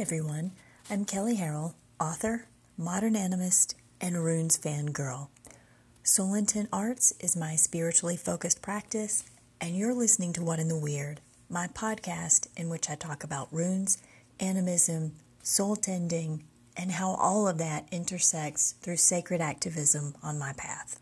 Hi everyone, I'm Kelly Harrell, author, modern animist, and runes fangirl. Soul Intent Arts is my spiritually focused practice, and you're listening to What in the Weird, my podcast in which I talk about runes, animism, soul tending, and how all of that intersects through sacred activism on my path.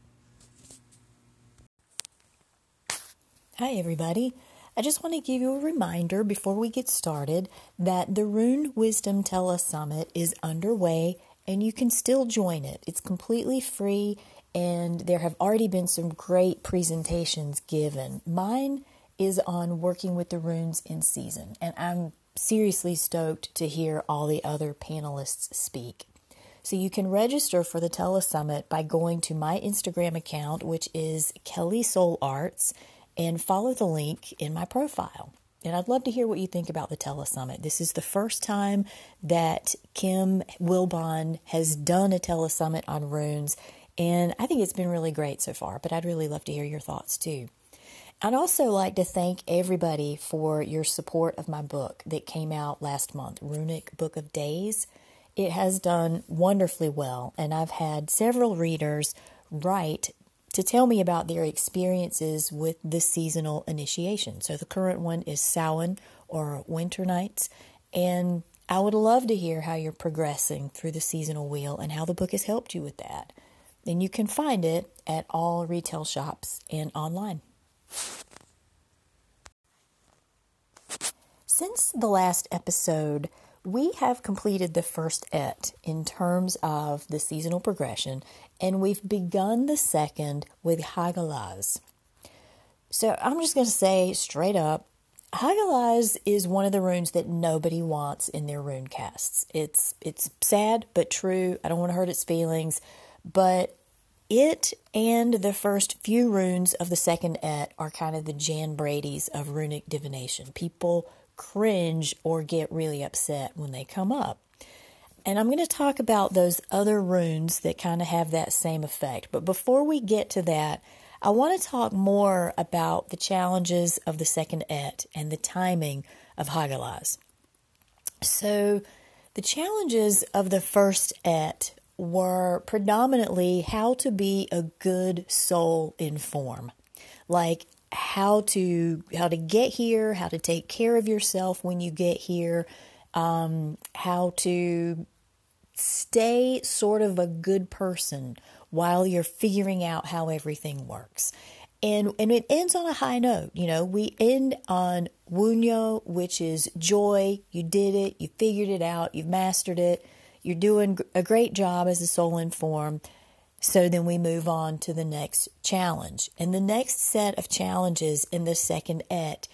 Hi everybody. I just want to give you a reminder before we get started that the Rune Wisdom Telesummit is underway and you can still join it. It's completely free and there have already been some great presentations given. Mine is on working with the runes in season, and I'm seriously stoked to hear all the other panelists speak. So you can register for the Telesummit by going to my Instagram account, which is Kelly Soul Arts, and follow the link in my profile. And I'd love to hear what you think about the Telesummit. This is the first time that Kim Wilbon has done a Telesummit on runes, and I think it's been really great so far, but I'd really love to hear your thoughts too. I'd also like to thank everybody for your support of my book that came out last month, Runic Book of Days. It has done wonderfully well, and I've had several readers write to tell me about their experiences with the seasonal initiation. So the current one is Samhain, or Winter Nights, and I would love to hear how you're progressing through the seasonal wheel and how the book has helped you with that. And you can find it at all retail shops and online. Since the last episode, we have completed the first Ætt in terms of the seasonal progression, and we've begun the second with Hagalaz. So I'm just going to say straight up, Hagalaz is one of the runes that nobody wants in their rune casts. It's sad, but true. I don't want to hurt its feelings, but it and the first few runes of the second Ætt are kind of the Jan Bradys of runic divination. People cringe or get really upset when they come up. And I'm going to talk about those other runes that kind of have that same effect. But before we get to that, I want to talk more about the challenges of the second Ætt and the timing of Hagalaz. So the challenges of the first Ætt were predominantly how to be a good soul in form. Like how to get here, how to take care of yourself when you get here, how to stay sort of a good person while you're figuring out how everything works. And it ends on a high note. You know, we end on Wunyo, which is joy. You did it. You figured it out. You've mastered it. You're doing a great job as a soul in form. So then we move on to the next challenge. And the next set of challenges in the second Ætt,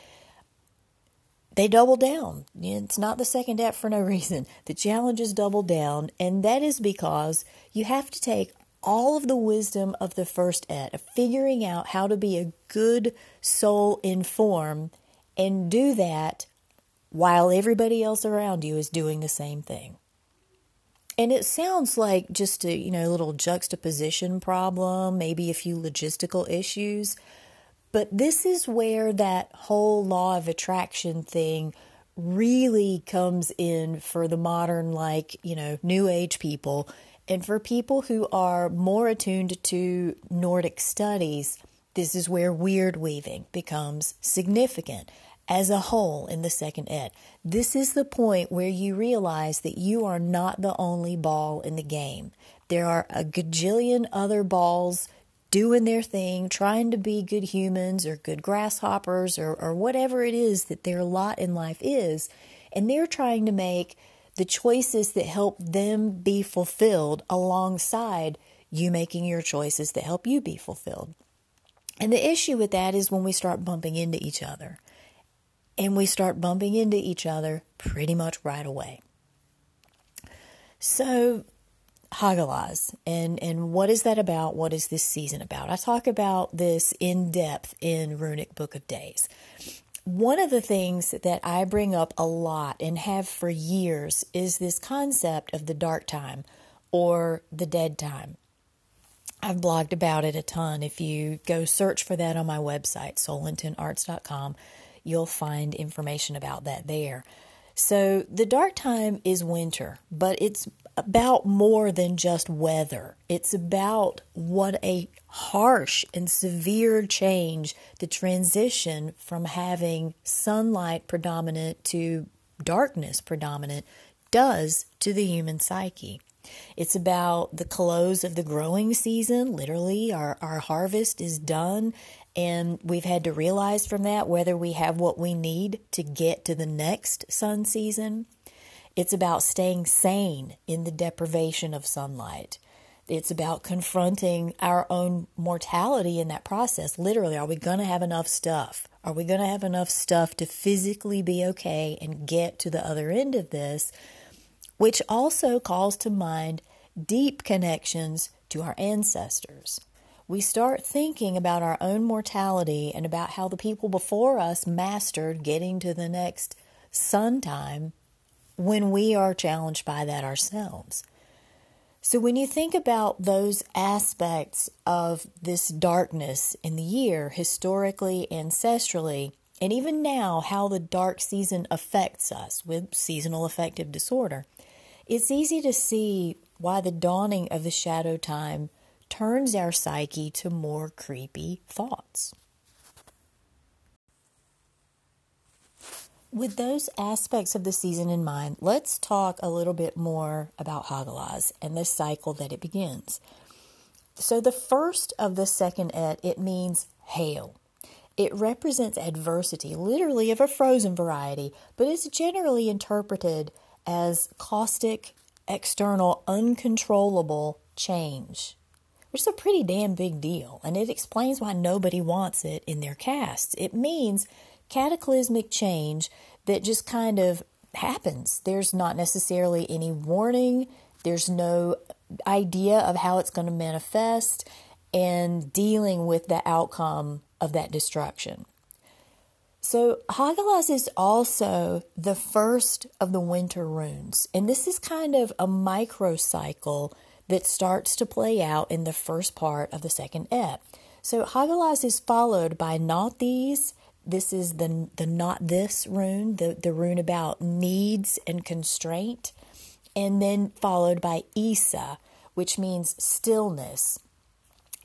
they double down. It's not the second Ætt for no reason. The challenges double down, and that is because you have to take all of the wisdom of the first Ætt, of figuring out how to be a good soul in form, and do that while everybody else around you is doing the same thing. And it sounds like just a, little juxtaposition problem, maybe a few logistical issues. But this is where that whole law of attraction thing really comes in for the modern, new age people. And for people who are more attuned to Nordic studies, this is where weird weaving becomes significant. As a whole in the second Ætt, this is the point where you realize that you are not the only ball in the game. There are a gajillion other balls doing their thing, trying to be good humans or good grasshoppers or whatever it is that their lot in life is. And they're trying to make the choices that help them be fulfilled alongside you making your choices that help you be fulfilled. And the issue with that is when we start bumping into each other. And we start bumping into each other pretty much right away. So Hagalaz, and what is that about? What is this season about? I talk about this in depth in Runic Book of Days. One of the things that I bring up a lot and have for years is this concept of the dark time or the dead time. I've blogged about it a ton. If you go search for that on my website, soulintentarts.com, you'll find information about that there. So the dark time is winter, but it's about more than just weather. It's about what a harsh and severe change the transition from having sunlight predominant to darkness predominant does to the human psyche. It's about the close of the growing season. Literally, our harvest is done, and we've had to realize from that whether we have what we need to get to the next sun season. It's about staying sane in the deprivation of sunlight. It's about confronting our own mortality in that process. Literally, are we going to have enough stuff? Are we going to have enough stuff to physically be okay and get to the other end of this? Which also calls to mind deep connections to our ancestors. We start thinking about our own mortality and about how the people before us mastered getting to the next sun time when we are challenged by that ourselves. So when you think about those aspects of this darkness in the year, historically, ancestrally, and even now, how the dark season affects us with seasonal affective disorder, it's easy to see why the dawning of the shadow time turns our psyche to more creepy thoughts. With those aspects of the season in mind, let's talk a little bit more about Hagalaz and the cycle that it begins. So the first of the second Ætt, it means hail. It represents adversity, literally of a frozen variety, but it's generally interpreted as caustic, external, uncontrollable change. Which is a pretty damn big deal, and it explains why nobody wants it in their casts. It means cataclysmic change that just kind of happens. There's not necessarily any warning. There's no idea of how it's going to manifest, and dealing with the outcome of that destruction. So Hagalaz is also the first of the winter runes, and this is kind of a microcycle that starts to play out in the first part of the second Ætt. So Hagalaz is followed by Nauthiz. This is the not this rune, the rune about needs and constraint, and then followed by Isa, which means stillness.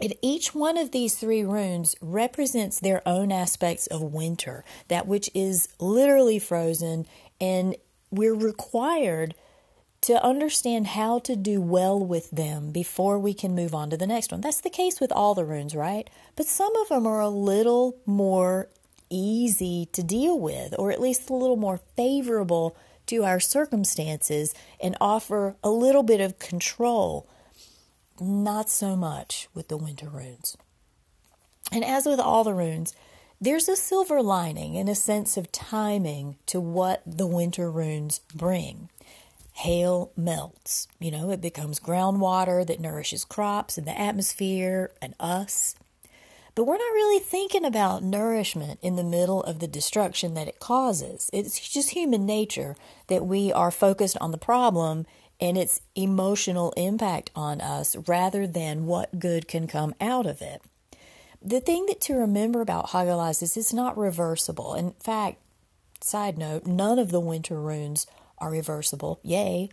And each one of these three runes represents their own aspects of winter, that which is literally frozen, and we're required to understand how to do well with them before we can move on to the next one. That's the case with all the runes, right? But some of them are a little more easy to deal with, or at least a little more favorable to our circumstances and offer a little bit of control. Not so much with the winter runes. And as with all the runes, there's a silver lining and a sense of timing to what the winter runes bring. Hail melts. You know, it becomes groundwater that nourishes crops and the atmosphere and us. But we're not really thinking about nourishment in the middle of the destruction that it causes. It's just human nature that we are focused on the problem and its emotional impact on us rather than what good can come out of it. The thing that to remember about Hagalaz is it's not reversible. In fact, side note, none of the winter runes are reversible, yay,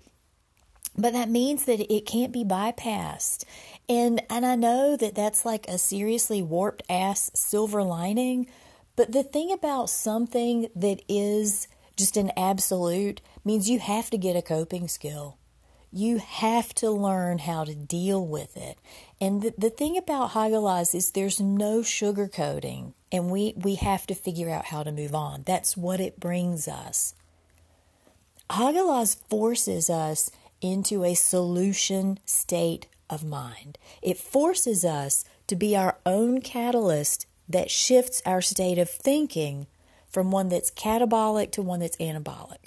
but that means that it can't be bypassed. And I know that that's like a seriously warped ass silver lining, but the thing about something that is just an absolute means you have to get a coping skill. You have to learn how to deal with it. And the thing about Hagalaz is there's no sugarcoating, and we have to figure out how to move on. That's what it brings us. Hagalaz forces us into a solution state of mind. It forces us to be our own catalyst that shifts our state of thinking from one that's catabolic to one that's anabolic.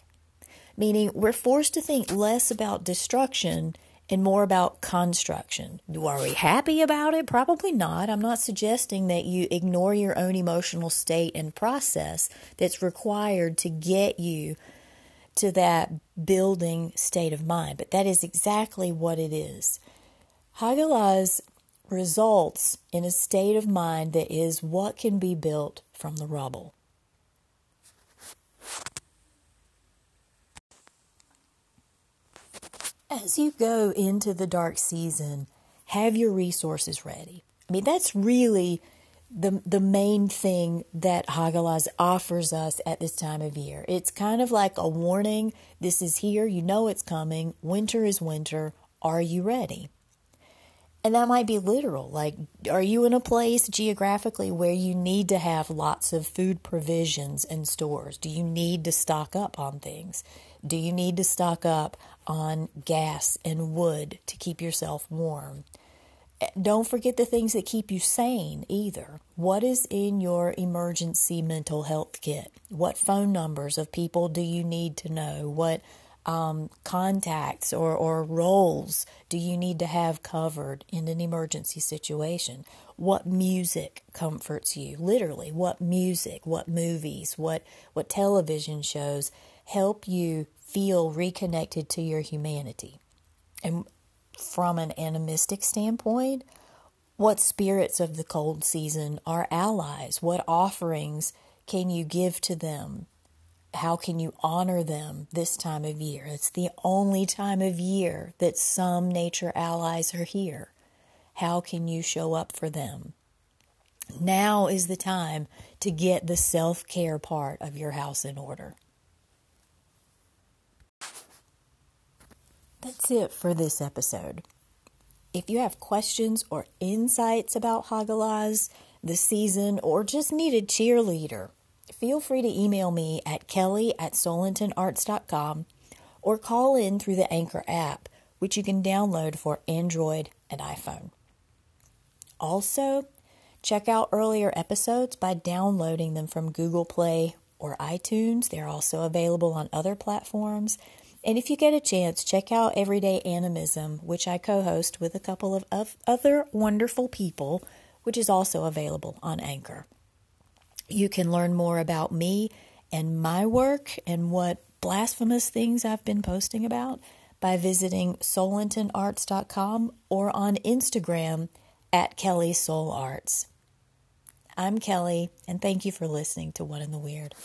Meaning we're forced to think less about destruction and more about construction. Are we happy about it? Probably not. I'm not suggesting that you ignore your own emotional state and process that's required to get you to that building state of mind, but that is exactly what it is. Hagalaz results in a state of mind that is what can be built from the rubble. As you go into the dark season, have your resources ready. I mean, that's really the main thing that Hagalaz offers us at this time of year. It's kind of like a warning. This is here. You know it's coming. Winter is winter. Are you ready? And that might be literal. Like, are you in a place geographically where you need to have lots of food provisions and stores? Do you need to stock up on things? Do you need to stock up on gas and wood to keep yourself warm? Don't forget the things that keep you sane either. What is in your emergency mental health kit? What phone numbers of people do you need to know? What contacts or roles do you need to have covered in an emergency situation? What music comforts you? Literally, what music, what movies, what television shows help you feel reconnected to your humanity? And from an animistic standpoint, what spirits of the cold season are allies? What offerings can you give to them? How can you honor them this time of year? It's the only time of year that some nature allies are here. How can you show up for them? Now is the time to get the self-care part of your house in order. That's it for this episode. If you have questions or insights about Hagalaz, the season, or just need a cheerleader, feel free to email me at kelly@soulintentarts.com or call in through the Anchor app, which you can download for Android and iPhone. Also, check out earlier episodes by downloading them from Google Play or iTunes. They're also available on other platforms. And if you get a chance, check out Everyday Animism, which I co-host with a couple of other wonderful people, which is also available on Anchor. You can learn more about me and my work and what blasphemous things I've been posting about by visiting soulintentarts.com or on Instagram at Kelly Soul Arts. I'm Kelly, and thank you for listening to What in the Weird.